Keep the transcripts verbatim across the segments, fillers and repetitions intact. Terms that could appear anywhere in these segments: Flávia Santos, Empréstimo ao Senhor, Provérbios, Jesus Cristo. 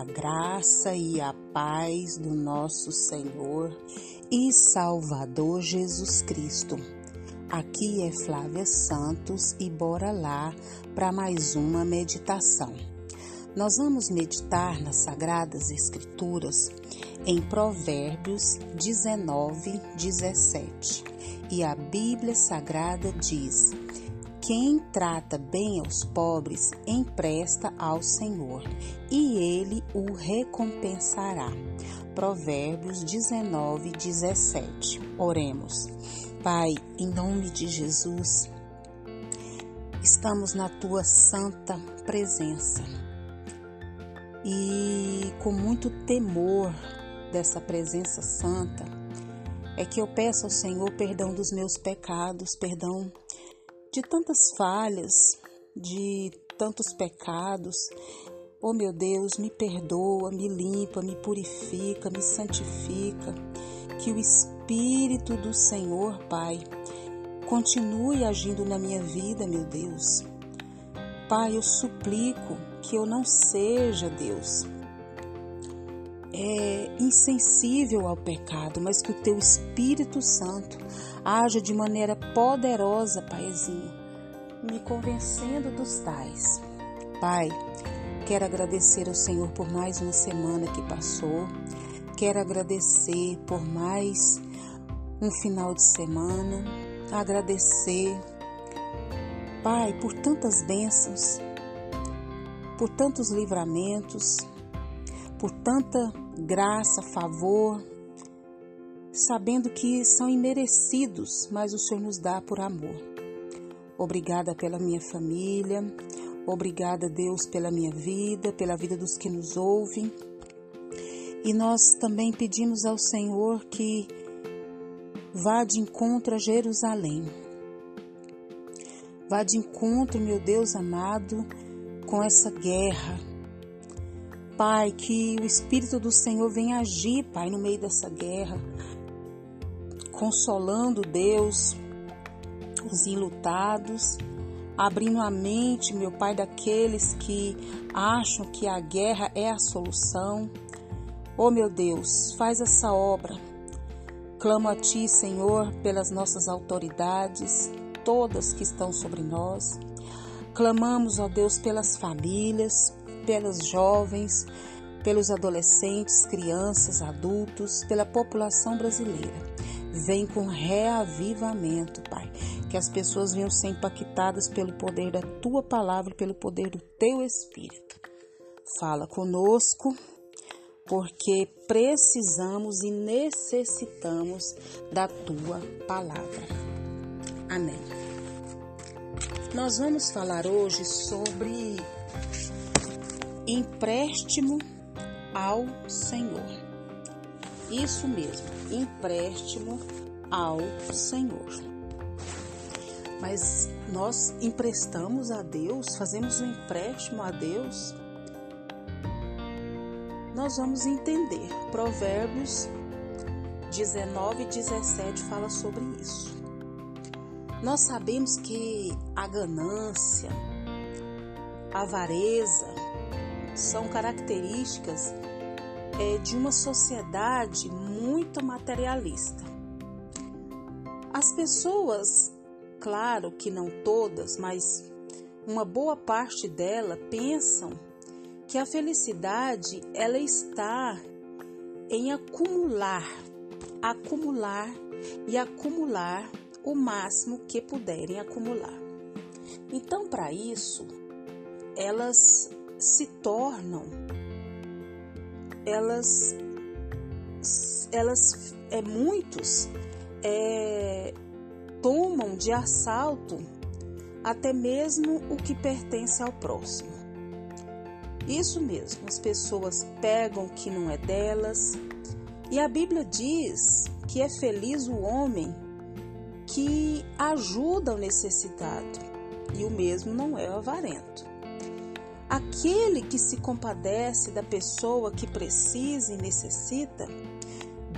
A graça e a paz do nosso Senhor e Salvador Jesus Cristo. Aqui é Flávia Santos e bora lá para mais uma meditação. Nós vamos meditar nas Sagradas Escrituras em Provérbios dezenove, dezessete. E a Bíblia Sagrada diz: quem trata bem aos pobres empresta ao Senhor, e Ele o recompensará. Provérbios dezenove, dezessete. Oremos. Pai, em nome de Jesus, estamos na Tua santa presença e com muito temor dessa presença santa é que eu peço ao Senhor perdão dos meus pecados, perdão de tantas falhas, de tantos pecados. Oh meu Deus, me perdoa, me limpa, me purifica, me santifica, que o Espírito do Senhor, Pai, continue agindo na minha vida, meu Deus. Pai, eu suplico que eu não seja, Deus, é, insensível ao pecado, mas que o Teu Espírito Santo haja de maneira poderosa, Paizinho, me convencendo dos tais. Pai, quero agradecer ao Senhor por mais uma semana que passou. Quero agradecer por mais um final de semana, agradecer, Pai, por tantas bênçãos, por tantos livramentos, por tanta graça, favor, sabendo que são imerecidos, mas o Senhor nos dá por amor. Obrigada pela minha família, obrigada, Deus, pela minha vida, pela vida dos que nos ouvem. E nós também pedimos ao Senhor que vá de encontro a Jerusalém. Vá de encontro, meu Deus amado, com essa guerra. Pai, que o Espírito do Senhor venha agir, Pai, no meio dessa guerra, consolando, Deus, os enlutados, abrindo a mente, meu Pai, daqueles que acham que a guerra é a solução. Oh meu Deus, faz essa obra. Clamo a Ti, Senhor, pelas nossas autoridades, todas que estão sobre nós. Clamamos, ó Deus, pelas famílias, pelas jovens, pelos adolescentes, crianças, adultos, pela população brasileira. Vem com reavivamento, Pai, que as pessoas venham ser impactadas pelo poder da Tua palavra e pelo poder do Teu Espírito. Fala conosco, porque precisamos e necessitamos da Tua Palavra. Amém. Nós vamos falar hoje sobre empréstimo ao Senhor. Isso mesmo, empréstimo ao Senhor. Mas nós emprestamos a Deus, fazemos um empréstimo a Deus? Nós vamos entender. Provérbios dezenove, dezessete fala sobre isso. Nós sabemos que a ganância, a avareza são características é, de uma sociedade muito materialista. As pessoas, claro que não todas, mas uma boa parte dela pensam que a felicidade, ela está em acumular, acumular e acumular o máximo que puderem acumular. Então, para isso, elas se tornam, elas, elas, é, muitos é, tomam de assalto até mesmo o que pertence ao próximo. Isso mesmo, as pessoas pegam o que não é delas, e a Bíblia diz que é feliz o homem que ajuda o necessitado, e o mesmo não é o avarento. Aquele que se compadece da pessoa que precisa e necessita,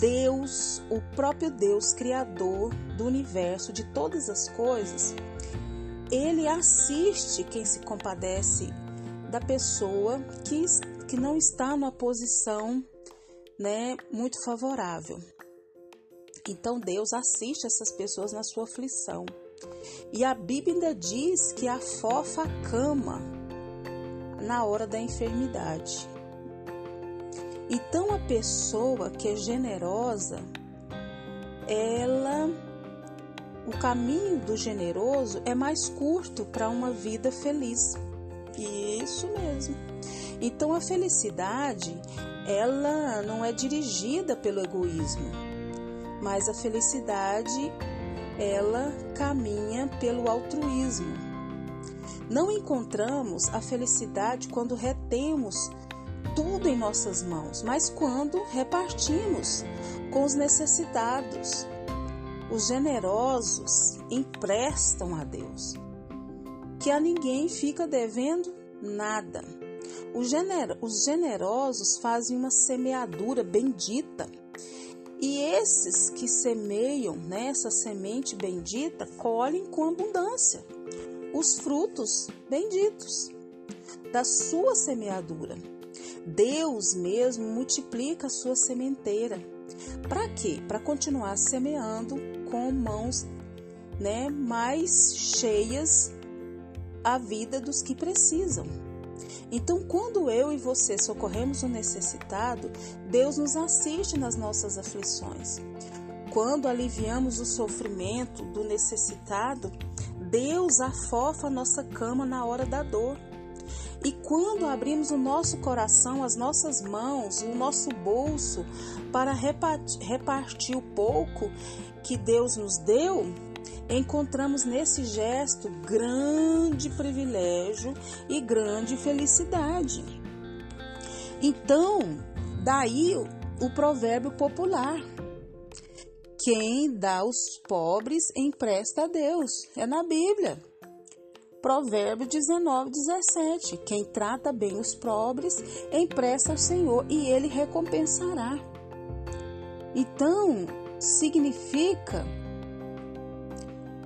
Deus, o próprio Deus Criador do universo, de todas as coisas, Ele assiste quem se compadece da pessoa que, que não está numa posição, né, muito favorável. Então Deus assiste essas pessoas na sua aflição. E a Bíblia diz que afofa a cama na hora da enfermidade. Então a pessoa que é generosa, ela, o caminho do generoso é mais curto para uma vida feliz. Isso mesmo. Então a felicidade, ela não é dirigida pelo egoísmo, mas a felicidade, ela caminha pelo altruísmo. Não encontramos a felicidade quando retemos tudo em nossas mãos, mas quando repartimos com os necessitados. Os generosos emprestam a Deus, que a ninguém fica devendo nada. Os, gener- os generosos fazem uma semeadura bendita. E esses que semeiam nessa semente bendita colhem com abundância os frutos benditos da sua semeadura. Deus mesmo multiplica a sua sementeira. Para quê? Para continuar semeando com mãos, né, mais cheias a vida dos que precisam. Então, quando eu e você socorremos o necessitado, Deus nos assiste nas nossas aflições. Quando aliviamos o sofrimento do necessitado, Deus afofa a nossa cama na hora da dor. E quando abrimos o nosso coração, as nossas mãos, o nosso bolso para repartir o pouco que Deus nos deu, encontramos nesse gesto grande privilégio e grande felicidade. Então, daí o provérbio popular: quem dá aos pobres empresta a Deus. É na Bíblia. Provérbio dezenove, dezessete. Quem trata bem os pobres empresta ao Senhor e Ele recompensará. Então, significa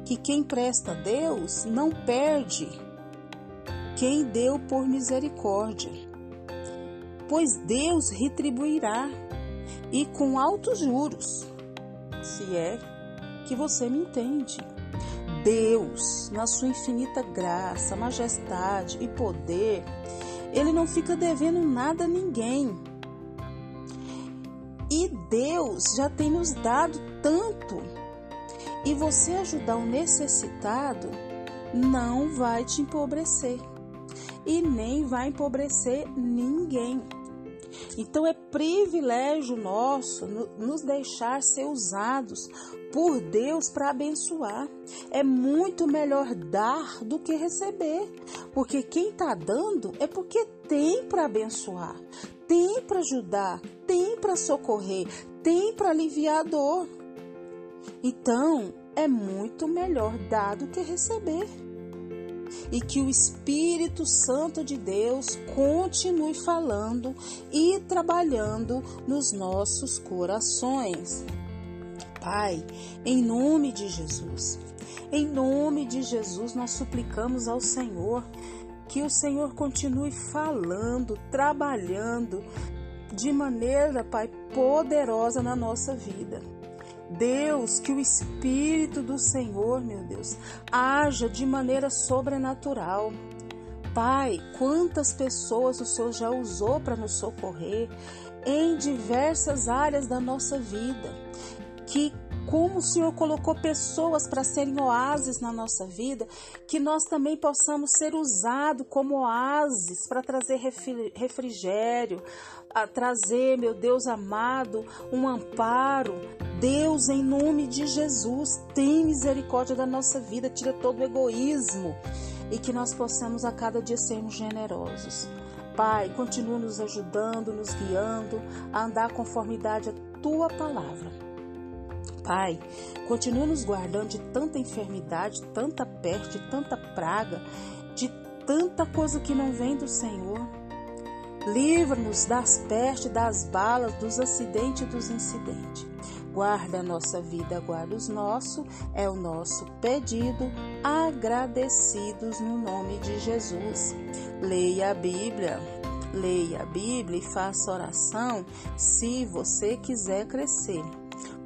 que quem presta a Deus não perde quem deu por misericórdia, pois Deus retribuirá e com altos juros, se é que você me entende. Deus, na sua infinita graça, majestade e poder, Ele não fica devendo nada a ninguém. E Deus já tem nos dado tanto. E você ajudar o necessitado não vai te empobrecer e nem vai empobrecer ninguém. Então é privilégio nosso nos deixar ser usados por Deus para abençoar. É muito melhor dar do que receber, porque quem está dando é porque tem para abençoar, tem para ajudar, tem para socorrer, tem para aliviar a dor. Então, é muito melhor dar do que receber. E que o Espírito Santo de Deus continue falando e trabalhando nos nossos corações. Pai, em nome de Jesus, em nome de Jesus, nós suplicamos ao Senhor que o Senhor continue falando, trabalhando de maneira, Pai, poderosa na nossa vida. Deus, que o Espírito do Senhor, meu Deus, haja de maneira sobrenatural. Pai, quantas pessoas o Senhor já usou para nos socorrer em diversas áreas da nossa vida. Que, como o Senhor colocou pessoas para serem oásis na nossa vida, que nós também possamos ser usados como oásis para trazer refrigério, a trazer, meu Deus amado, um amparo. Deus, em nome de Jesus, tem misericórdia da nossa vida, tira todo o egoísmo e que nós possamos a cada dia sermos generosos. Pai, continua nos ajudando, nos guiando a andar conformidade à Tua palavra. Pai, continua nos guardando de tanta enfermidade, tanta peste, tanta praga, de tanta coisa que não vem do Senhor. Livra-nos das pestes, das balas, dos acidentes e dos incidentes. Guarda a nossa vida, guarda os nossos, é o nosso pedido, agradecidos no nome de Jesus. Leia a Bíblia. Leia a Bíblia e faça oração se você quiser crescer.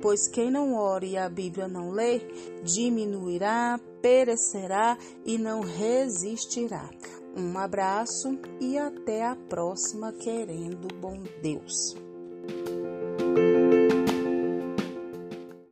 Pois quem não ore e a Bíblia não lê, diminuirá, perecerá e não resistirá. Um abraço e até a próxima, querendo bom Deus.